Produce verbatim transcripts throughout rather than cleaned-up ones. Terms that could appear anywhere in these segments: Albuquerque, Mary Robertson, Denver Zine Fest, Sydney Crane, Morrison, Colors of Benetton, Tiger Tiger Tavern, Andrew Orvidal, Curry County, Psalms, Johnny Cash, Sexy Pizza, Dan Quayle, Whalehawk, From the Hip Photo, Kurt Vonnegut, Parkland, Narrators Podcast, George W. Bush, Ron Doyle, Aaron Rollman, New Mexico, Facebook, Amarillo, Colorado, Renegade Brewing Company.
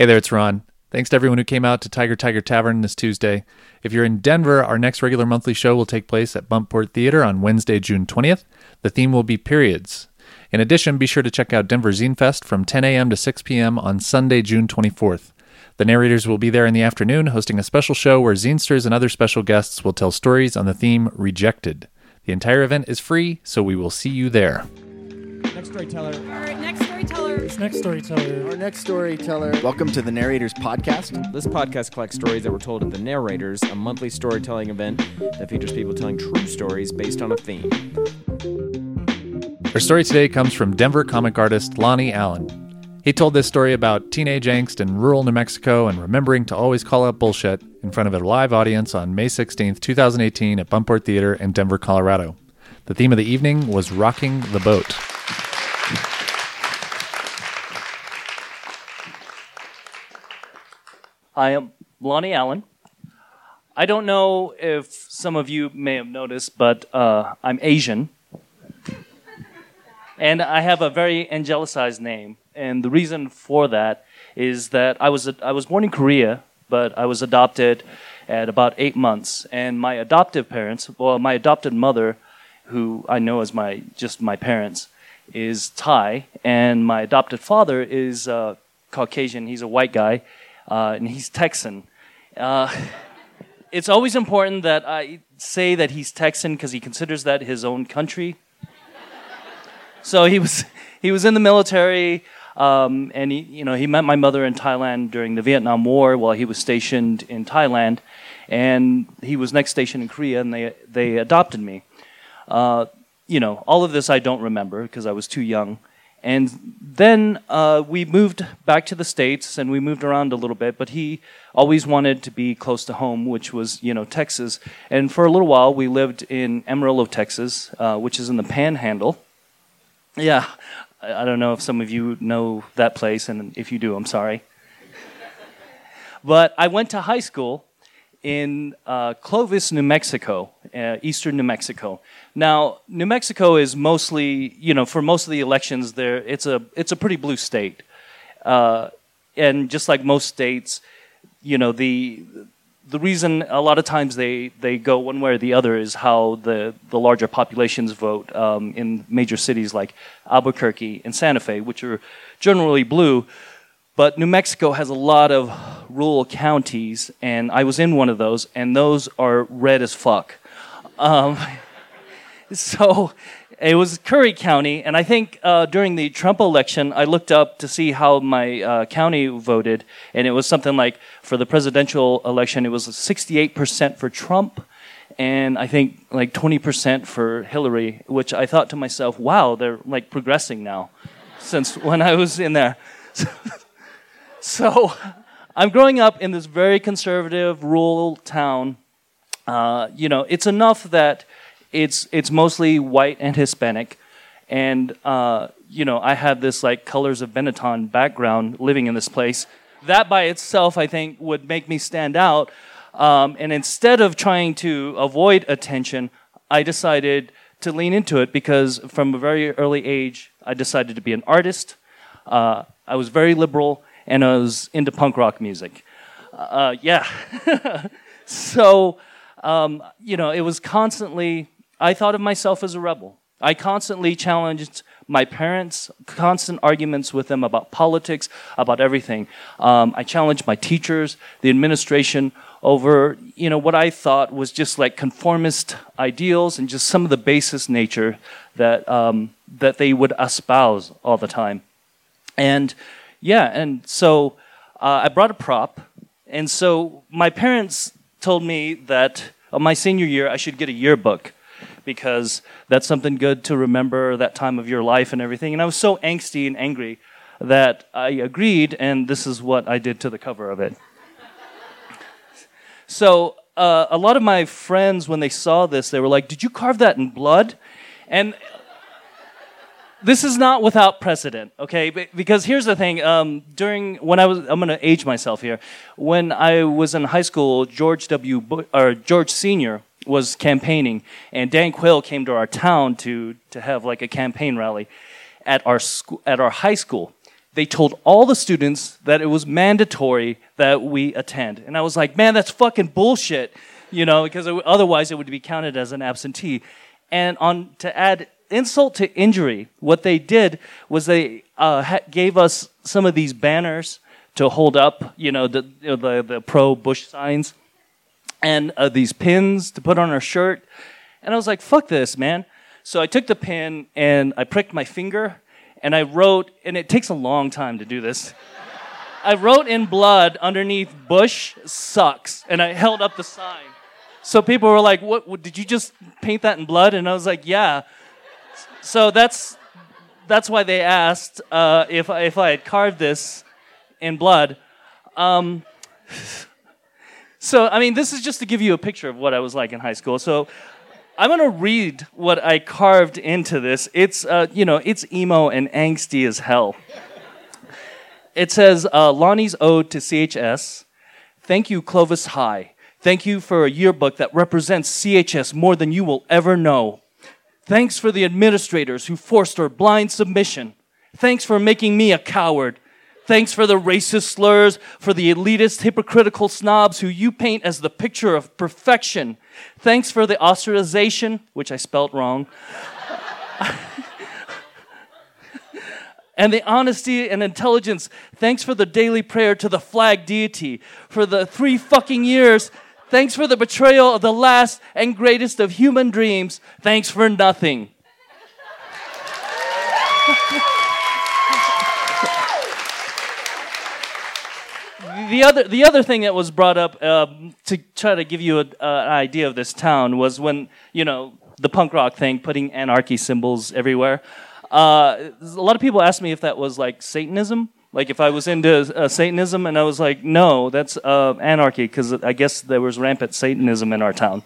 Hey there, it's Ron. Thanks to everyone who came out to Tiger Tiger Tavern this Tuesday. If you're in Denver, our next regular monthly show will take place at Buntport Theater on Wednesday, June twentieth. The theme will be periods. In addition, be sure to check out Denver Zine Fest from ten a.m. to six p.m. on Sunday, June twenty-fourth. The Narrators will be there in the afternoon, hosting a special show where zinesters and other special guests will tell stories on the theme Rejected. The entire event is free, so we will see you there. Next storyteller. Our next storyteller. It's next storyteller. Our next storyteller. Welcome to the Narrators Podcast. This podcast collects stories that were told at the Narrators, a monthly storytelling event that features people telling true stories based on a theme. Our story today comes from Denver comic artist Lonnie Allen. He told this story about teenage angst in rural New Mexico and remembering to always call out bullshit in front of a live audience on May sixteenth, twenty eighteen at Buntport Theater in Denver, Colorado. The theme of the evening was Rocking the Boat. I am Lonnie Allen. I don't know if some of you may have noticed, but uh, I'm Asian. And I have a very angelicized name, and the reason for that is that I was I was born in Korea, but I was adopted at about eight months. And my adoptive parents, well, my adopted mother, who I know as my just my parents, is Thai, and my adopted father is uh, Caucasian. He's a white guy, uh, and he's Texan. Uh, it's always important that I say that he's Texan because he considers that his own country. So he was he was in the military, um, and he you know he met my mother in Thailand during the Vietnam War while he was stationed in Thailand, and he was next stationed in Korea, and they they adopted me. Uh, you know all of this I don't remember because I was too young, and then uh, we moved back to the States and we moved around a little bit. But he always wanted to be close to home, which was you know Texas, and for a little while we lived in Amarillo, Texas, uh, which is in the Panhandle. Yeah, I don't know if some of you know that place, and if you do, I'm sorry. But I went to high school in uh, Clovis, New Mexico, uh, eastern New Mexico. Now, New Mexico is mostly, you know, for most of the elections there, it's a it's a pretty blue state, uh, and just like most states, you know, the the reason a lot of times they, they go one way or the other is how the, the larger populations vote um, in major cities like Albuquerque and Santa Fe, which are generally blue. But New Mexico has a lot of rural counties, and I was in one of those, and those are red as fuck. Um, so it was Curry County, and I think uh, during the Trump election, I looked up to see how my uh, county voted, and it was something like, for the presidential election, it was sixty-eight percent for Trump, and I think like twenty percent for Hillary, which I thought to myself, wow, they're like progressing now, since when I was in there. So I'm growing up in this very conservative, rural town. Uh, you know, it's enough that It's it's mostly white and Hispanic, and uh, you know I had this like Colors of Benetton background living in this place. That by itself I think would make me stand out. Um, and instead of trying to avoid attention, I decided to lean into it because from a very early age I decided to be an artist. Uh, I was very liberal and I was into punk rock music. Uh, yeah, so um, you know it was constantly. I thought of myself as a rebel. I constantly challenged my parents, constant arguments with them about politics, about everything. Um, I challenged my teachers, the administration, over you know what I thought was just like conformist ideals and just some of the basest nature that um, that they would espouse all the time. And yeah, and so uh, I brought a prop, and so my parents told me that on my senior year I should get a yearbook, because that's something good to remember that time of your life and everything. And I was so angsty and angry that I agreed, and this is what I did to the cover of it. So uh, a lot of my friends, when they saw this, they were like, did you carve that in blood? And this is not without precedent, okay? Because here's the thing, um, during, when I was, I'm gonna age myself here. When I was in high school, George W. Bush, or George Senior was campaigning, and Dan Quayle came to our town to to have like a campaign rally at our sc- at our high school. they told all the students that it was mandatory that we attend. And I was like, man, that's fucking bullshit, you know, because it, otherwise it would be counted as an absentee. And on to add insult to injury, what they did was they uh, ha- gave us some of these banners to hold up, you know, the the, the pro-Bush signs, and uh, these pins to put on our shirt. And I was like, fuck this, man. So I took the pin and I pricked my finger and I wrote, and it takes a long time to do this. I wrote in blood underneath, Bush sucks, and I held up the sign. So people were like, what, what did you just paint that in blood? And I was like, yeah. So that's that's why they asked uh, if, if I had carved this in blood. Um, so, I mean, this is just to give you a picture of what I was like in high school. So I'm going to read what I carved into this. It's, uh, you know, it's emo and angsty as hell. It says, uh, Lonnie's Ode to C H S. Thank you, Clovis High. Thank you for a yearbook that represents C H S more than you will ever know. Thanks for the administrators who forced our blind submission. Thanks for making me a coward. Thanks for the racist slurs, for the elitist, hypocritical snobs who you paint as the picture of perfection. Thanks for the ostracization, which I spelt wrong, and the honesty and intelligence. Thanks for the daily prayer to the flag deity. For the three fucking years. Thanks for the betrayal of the last and greatest of human dreams. Thanks for nothing. The other the other thing that was brought up uh, to try to give you a, uh, an idea of this town was when, you know, the punk rock thing, putting anarchy symbols everywhere. Uh, a lot of people asked me if that was like Satanism. Like if I was into uh, Satanism, and I was like, no, that's uh, anarchy, because I guess there was rampant Satanism in our town.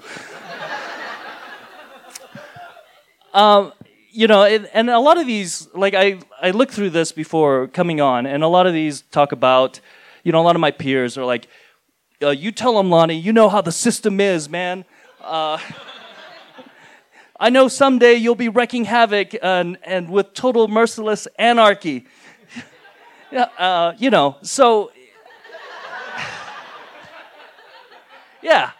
um, you know, it, and a lot of these, like I, I looked through this before coming on, and a lot of these talk about, you know, a lot of my peers are like, uh, you tell them, Lonnie, you know how the system is, man. Uh, I know someday you'll be wrecking havoc and, and with total merciless anarchy. Uh, you know, so, yeah.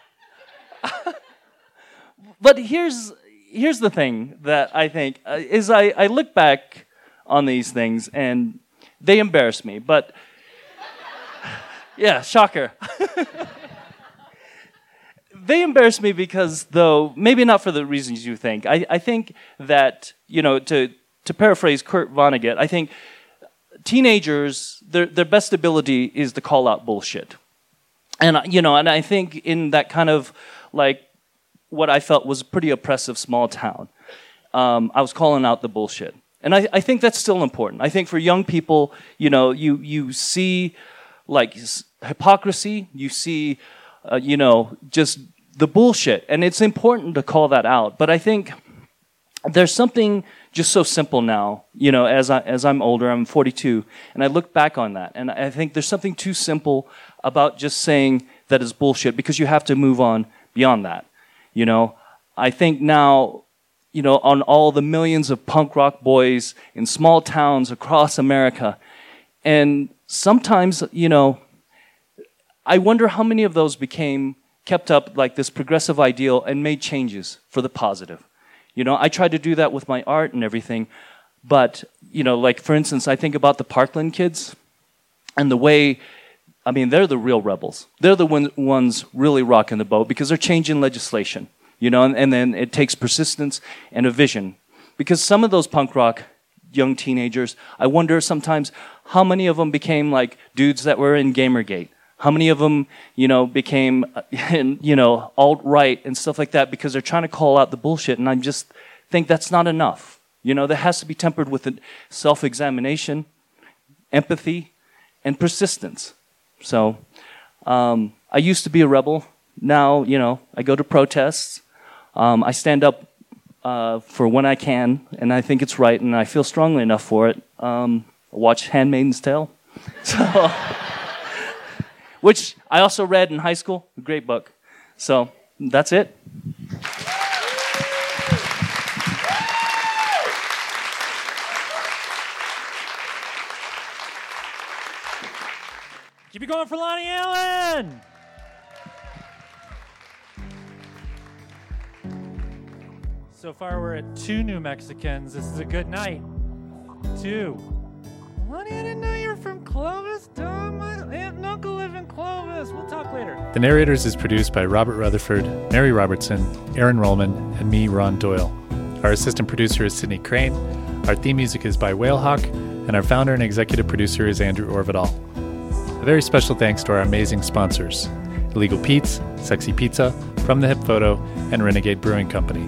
But here's here's the thing that I think uh, is I, I look back on these things and they embarrass me. But yeah, shocker. They embarrass me because, though, maybe not for the reasons you think. I, I think that, you know, to, to paraphrase Kurt Vonnegut, I think teenagers, their their best ability is the call-out bullshit. And, you know, and I think in that kind of, like, what I felt was a pretty oppressive small town, um, I was calling out the bullshit. And I, I think that's still important. I think for young people, you know, you, you see, like, hypocrisy, you see, uh, you know, just the bullshit. And it's important to call that out. But I think there's something just so simple now, you know, as, I, as I'm older, I'm forty-two, and I look back on that, and I think there's something too simple about just saying that it's bullshit, because you have to move on beyond that, you know? I think now, you know, on all the millions of punk rock boys in small towns across America, and sometimes, you know, I wonder how many of those became kept up like this progressive ideal and made changes for the positive. You know, I tried to do that with my art and everything, but, you know, like, for instance, I think about the Parkland kids and the way, I mean, they're the real rebels. They're the one, ones really rocking the boat, because they're changing legislation, you know, and, and then it takes persistence and a vision. Because some of those punk rock young teenagers, I wonder sometimes how many of them became like dudes that were in Gamergate. How many of them, you know, became, you know, alt-right and stuff like that, because they're trying to call out the bullshit, and I just think that's not enough. You know, that has to be tempered with self-examination, empathy, and persistence. So, um, I used to be a rebel. Now, you know, I go to protests. Um, I stand up uh, for when I can, and I think it's right, and I feel strongly enough for it. Um, I watched Handmaid's Tale. So... which I also read in high school. Great book. So that's it. it going for Lonnie Allen. So far, we're at two New Mexicans. This is a good night. Two. Lonnie, I didn't know you were from Clovis. Tom, my aunt and uncle live in Clovis. We'll talk later. The Narrators is produced by Robert Rutherford, Mary Robertson, Aaron Rollman, and me, Ron Doyle. Our assistant producer is Sydney Crane. Our theme music is by Whalehawk, and our founder and executive producer is Andrew Orvidal. A very special thanks to our amazing sponsors, Illegal Pete's, Sexy Pizza, From the Hip Photo, and Renegade Brewing Company.